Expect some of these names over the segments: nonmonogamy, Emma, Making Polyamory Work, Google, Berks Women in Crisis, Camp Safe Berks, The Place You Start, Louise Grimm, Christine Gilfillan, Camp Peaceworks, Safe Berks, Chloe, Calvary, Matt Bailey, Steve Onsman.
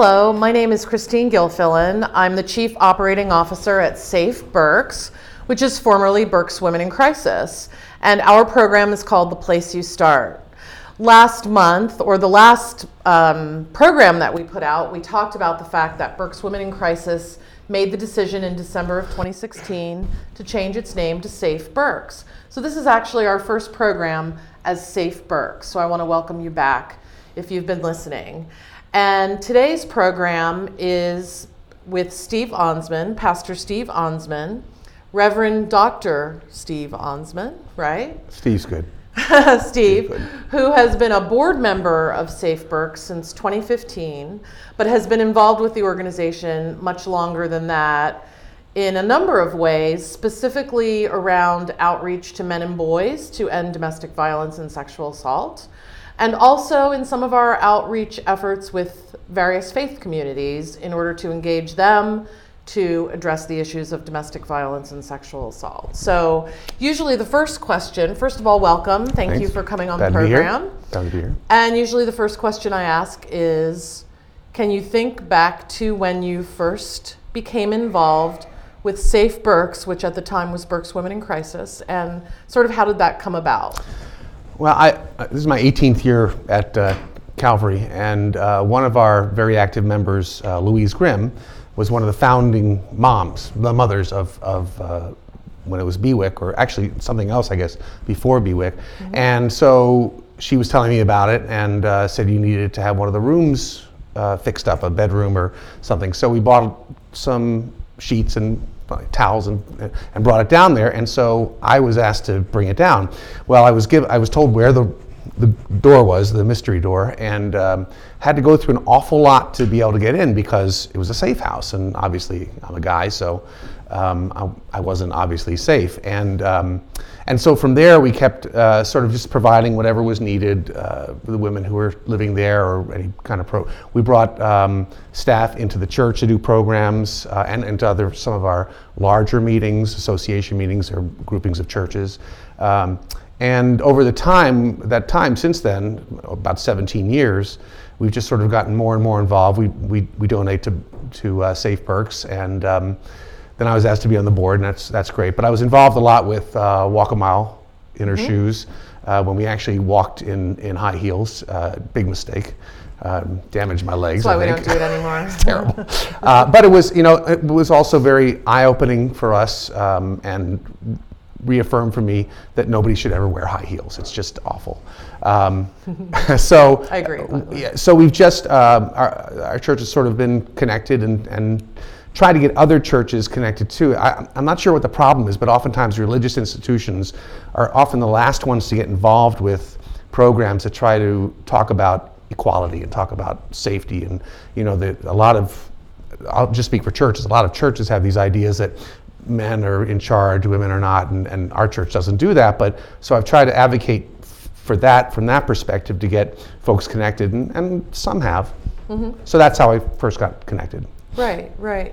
Hello, my name is Christine Gilfillan. I'm the Chief Operating Officer at Safe Berks, which is formerly Berks Women in Crisis, and our program is called The Place You Start. Last month, or the last program that we put out, we talked about the fact that Berks Women in Crisis made the decision in December of 2016 to change its name to Safe Berks. So this is actually our first program as Safe Berks, so I want to welcome you back if you've been listening. And today's program is with Steve Onsman, Pastor Steve Onsman, Reverend Dr. Steve Onsman, right? Steve's good. Steve, good. Who has been a board member of Safe Berks since 2015, but has been involved with the organization much longer than that in a number of ways, specifically around outreach to men and boys to end domestic violence and sexual assault, and also in some of our outreach efforts with various faith communities in order to engage them to address the issues of domestic violence and sexual assault. So usually the first question, first of all, welcome. Thanks. You for coming on the program. Glad to be here. And usually the first question I ask is, can you think back to when you first became involved with Safe Berks, which at the time was Berks Women in Crisis, and sort of how did that come about? Well, this is my 18th year at Calvary, and one of our very active members, Louise Grimm, was one of the founding moms, the mothers of when it was BWIC, or actually something else, I guess, before BWIC. Mm-hmm. And so she was telling me about it and said you needed to have one of the rooms fixed up, a bedroom or something. So we bought some sheets and towels and brought it down there, and so I was asked to bring it down. Well, I was told where the door was, the mystery door, and had to go through an awful lot to be able to get in because it was a safe house, and obviously I'm a guy, so I wasn't obviously safe. And so from there we kept sort of just providing whatever was needed for the women who were living there or any kind of We brought staff into the church to do programs and to some of our larger meetings, association meetings or groupings of churches. And over that time since then, about 17 years, we've just sort of gotten more and more involved. We donate to Safe Berks, and then I was asked to be on the board, and that's great. But I was involved a lot with Walk a Mile Inner mm-hmm. Shoes when we actually walked in high heels. Big mistake. Damaged my legs. That's why we don't do it anymore. It's terrible. But it was also very eye-opening for us, and reaffirmed for me that nobody should ever wear high heels. It's just awful. So I agree. Yeah, so we've just our church has sort of been connected and try to get other churches connected too. I'm not sure what the problem is, but oftentimes religious institutions are often the last ones to get involved with programs that try to talk about equality and talk about safety, and I'll just speak for churches. A lot of churches have these ideas that men are in charge, women are not, and our church doesn't do that. But so I've tried to advocate for that from that perspective to get folks connected, and some have. Mm-hmm. So that's how I first got connected. Right.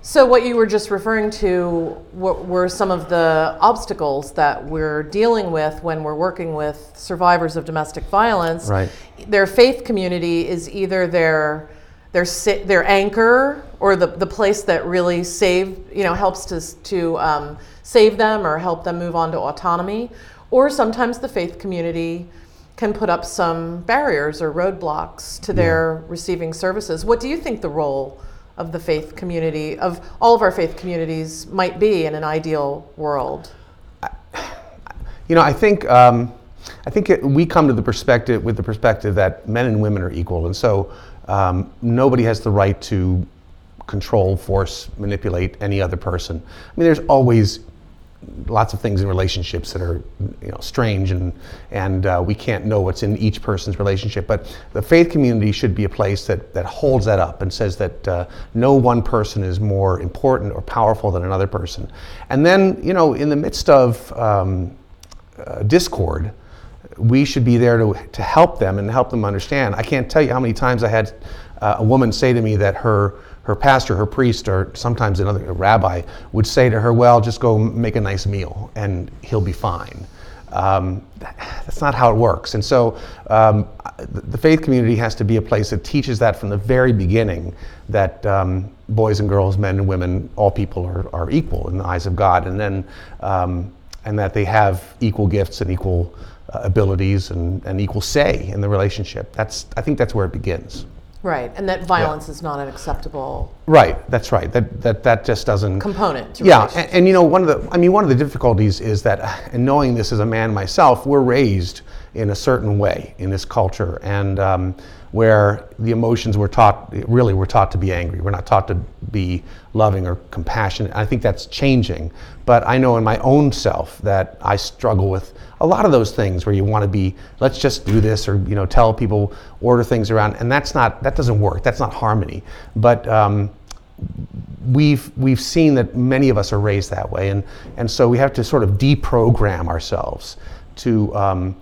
So what you were just referring to, what were some of the obstacles that we're dealing with when we're working with survivors of domestic violence? Right. Their faith community is either their anchor, or the place that really helps to save them or help them move on to autonomy, or sometimes the faith community can put up some barriers or roadblocks to their receiving services. What do you think the role of the faith community, of all of our faith communities, might be in an ideal world? I think we come to the perspective that men and women are equal, and so nobody has the right to control, force, manipulate any other person. I mean, there's always lots of things in relationships that are strange, and we can't know what's in each person's relationship. But the faith community should be a place that holds that up and says that no one person is more important or powerful than another person. And then, in the midst of discord, we should be there to help them and help them understand. I can't tell you how many times I had a woman say to me that her pastor, her priest, or sometimes a rabbi would say to her, well, just go make a nice meal and he'll be fine. That's not how it works. And so the faith community has to be a place that teaches that from the very beginning, that boys and girls, men and women, all people are equal in the eyes of God, and then and that they have equal gifts and equal abilities and equal say in the relationship. I think that's where it begins. Right, and that violence is not an acceptable. Right, that's right. That just doesn't component to relationships. Yeah, and you know, one of the difficulties is that, and knowing this as a man myself, we're raised in a certain way in this culture, and where the emotions we're taught to be angry. We're not taught to be loving or compassionate. I think that's changing, but I know in my own self that I struggle with a lot of those things where you want to be, let's just do this, or you know, tell people, order things around, and that doesn't work. That's not harmony. But we've seen that many of us are raised that way, and so we have to sort of deprogram ourselves to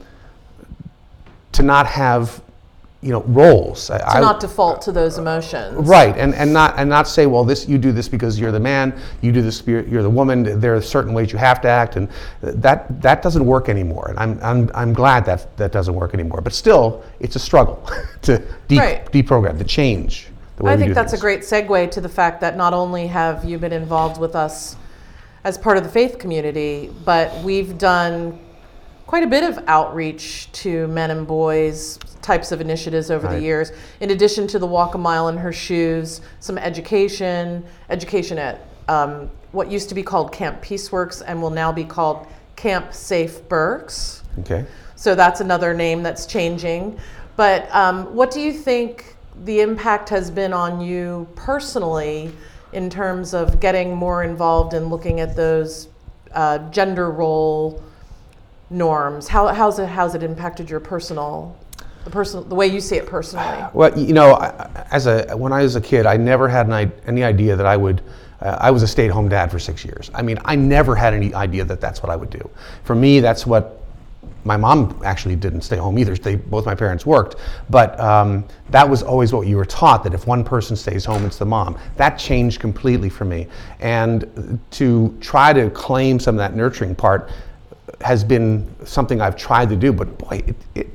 not have, you know, roles. To not default to those emotions. Right, and not say, well, this, you do this because you're the man, you do this, you're the woman. There are certain ways you have to act, and that doesn't work anymore. And I'm glad that doesn't work anymore. But still, it's a struggle to deprogram, to change the way we do things. I think that's a great segue to the fact that not only have you been involved with us as part of the faith community, but we've done quite a bit of outreach to men and boys types of initiatives over the years. In addition to the Walk a Mile in Her Shoes, some education at what used to be called Camp Peaceworks and will now be called Camp Safe Berks. Okay. So that's another name that's changing. But what do you think the impact has been on you personally in terms of getting more involved in looking at those gender role norms? How's it impacted your personal, the way you see it personally? Well, you know, when I was a kid, I never had any idea that I would. I was a stay-at-home dad for 6 years. I mean, I never had any idea that that's what I would do. For me, that's what my mom actually didn't stay home either. Both my parents worked, but that was always what you were taught, that if one person stays home, it's the mom. That changed completely for me, and to try to claim some of that nurturing part has been something I've tried to do, but boy,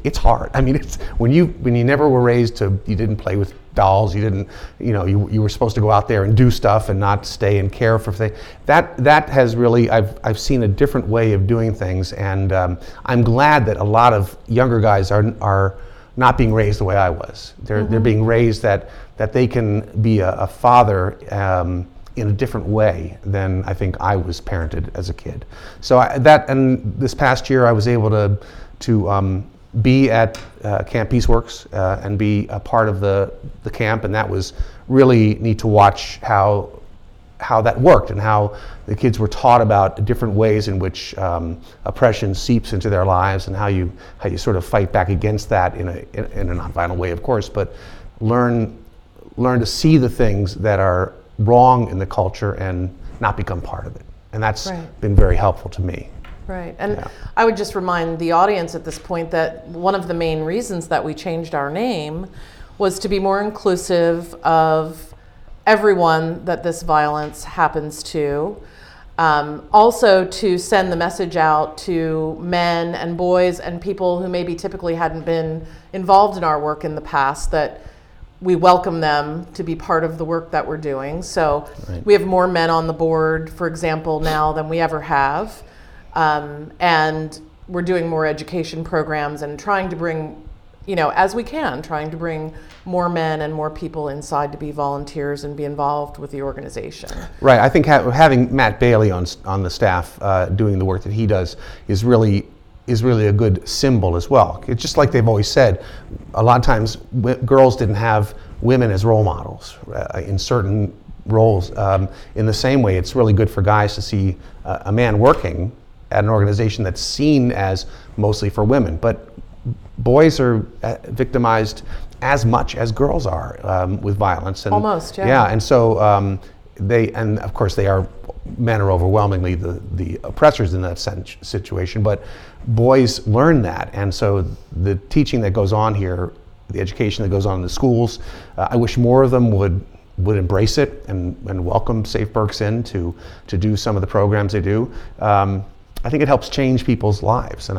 it's hard. I mean, it's when you never were raised to, you didn't play with dolls, you didn't, you know, you were supposed to go out there and do stuff and not stay and care for things. That has really, I've seen a different way of doing things, and I'm glad that a lot of younger guys are not being raised the way I was. They're being raised that they can be a father in a different way than I think I was parented as a kid. So and this past year I was able to be at Camp Peaceworks and be a part of the camp, and that was really neat to watch how that worked and how the kids were taught about different ways in which oppression seeps into their lives and how you sort of fight back against that in a nonviolent way, of course, but learn to see the things that are wrong in the culture and not become part of it. And that's been very helpful to me. Right. And I would just remind the audience at this point that one of the main reasons that we changed our name was to be more inclusive of everyone that this violence happens to. Also to send the message out to men and boys and people who maybe typically hadn't been involved in our work in the past, that we welcome them to be part of the work that we're doing. So we have more men on the board, for example, now than we ever have. And we're doing more education programs and trying to bring, you know, as we can, trying to bring more men and more people inside to be volunteers and be involved with the organization. Right, I think having Matt Bailey on the staff doing the work that he does is really a good symbol as well. It's just like they've always said, a lot of times girls didn't have women as role models in certain roles. In the same way, it's really good for guys to see a man working at an organization that's seen as mostly for women, but boys are victimized as much as girls are with violence. And, almost, yeah. Yeah, and so of course men are overwhelmingly the oppressors in that situation, but boys learn that, and so the teaching that goes on here, the education that goes on in the schools, I wish more of them would embrace it and welcome Safe Berks in to do some of the programs they do. I think it helps change people's lives, and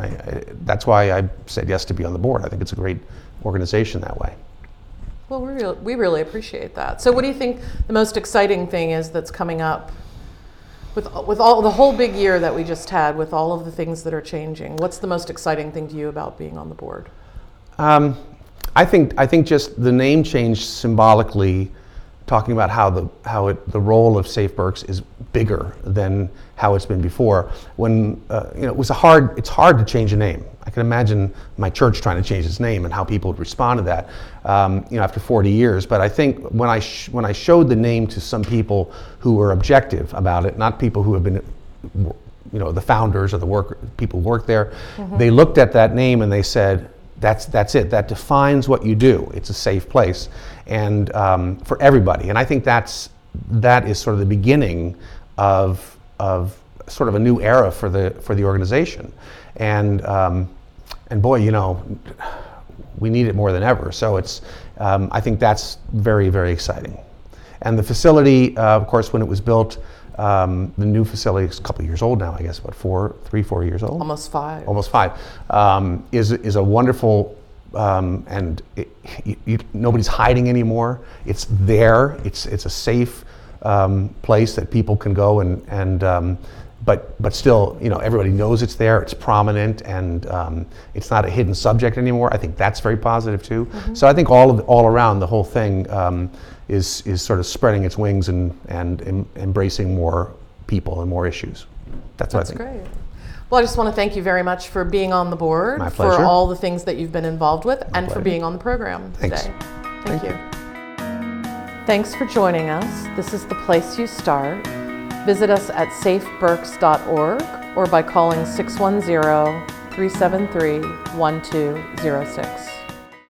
that's why I said yes to be on the board. I think it's a great organization that way. Well, we really appreciate that. So what do you think the most exciting thing is that's coming up with all the whole big year that we just had, with all of the things that are changing? What's the most exciting thing to you about being on the board? I think just the name change symbolically, talking about how the role of Safe Berks is bigger than how it's been before. When it's hard to change a name. I can imagine my church trying to change its name and how people would respond to that. After 40 years. But I think when I showed the name to some people who were objective about it, not people who have been, the founders or people who work there, mm-hmm. They looked at that name and they said, That's it. That defines what you do. It's a safe place, and for everybody. And I think that is sort of the beginning of sort of a new era for the organization. And boy, we need it more than ever. So it's I think that's very, very exciting. And the facility, of course, when it was built. The new facility is a couple of years old now, I guess, what, 4 years old? Almost five. Is a wonderful, and nobody's hiding anymore. It's there. It's a safe place that people can go but still, everybody knows it's there. It's prominent, and it's not a hidden subject anymore. I think that's very positive too. Mm-hmm. So I think all around the whole thing is sort of spreading its wings and embracing more people and more issues. That's what I think. Great. Well, I just want to thank you very much for being on the board, for all the things that you've been involved with, and for being on the program today. Thank you. Thanks for joining us. This is The Place You Start. Visit us at safeberks.org or by calling 610-373-1206.